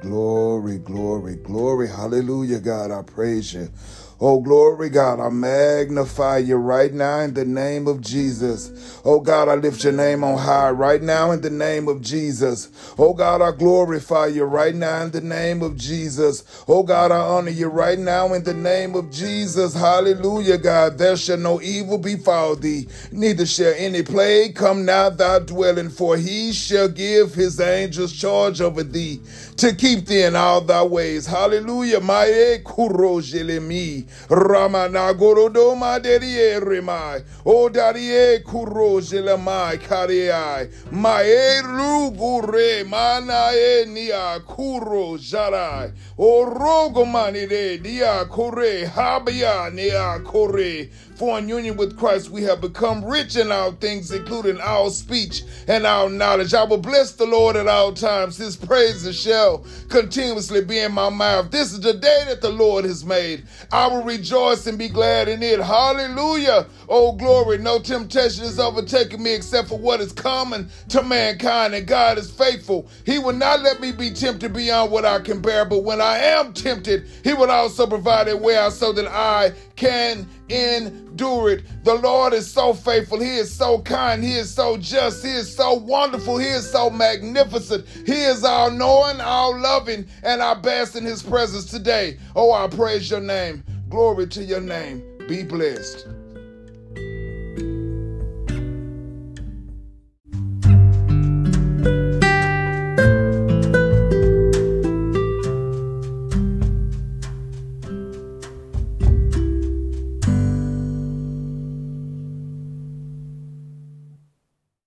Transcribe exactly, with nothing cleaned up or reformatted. glory, glory, glory. Hallelujah, God, I praise you. Oh, glory, God, I magnify you right now in the name of Jesus. Oh, God, I lift your name on high right now in the name of Jesus. Oh, God, I glorify you right now in the name of Jesus. Oh, God, I honor you right now in the name of Jesus. Hallelujah, God, there shall no evil befall thee, neither shall any plague come nigh thy dwelling, for he shall give his angels charge over thee to keep thee in all thy ways. Hallelujah, myekurojilemii. Ramanagoroma derie remai, O darie kurojilemai kariai, maeru gure manae nia kurojarai, O rogomani de dia kore habia nia kore. For in union with Christ we have become rich in all things, including our speech and our knowledge. I will bless the Lord at all times. His praises shall continuously be in my mouth. This is the day that the Lord has made. I will rejoice and be glad in it. Hallelujah. Oh, glory. No temptation is overtaking me except for what is common to mankind. And God is faithful. He will not let me be tempted beyond what I can bear. But when I am tempted, he will also provide a way out so that I can endure it. The Lord is so faithful. He is so kind. He is so just. He is so wonderful. He is so magnificent. He is all knowing, all loving, and I bask in his presence today. Oh, I praise your name. Glory to your name. Be blessed.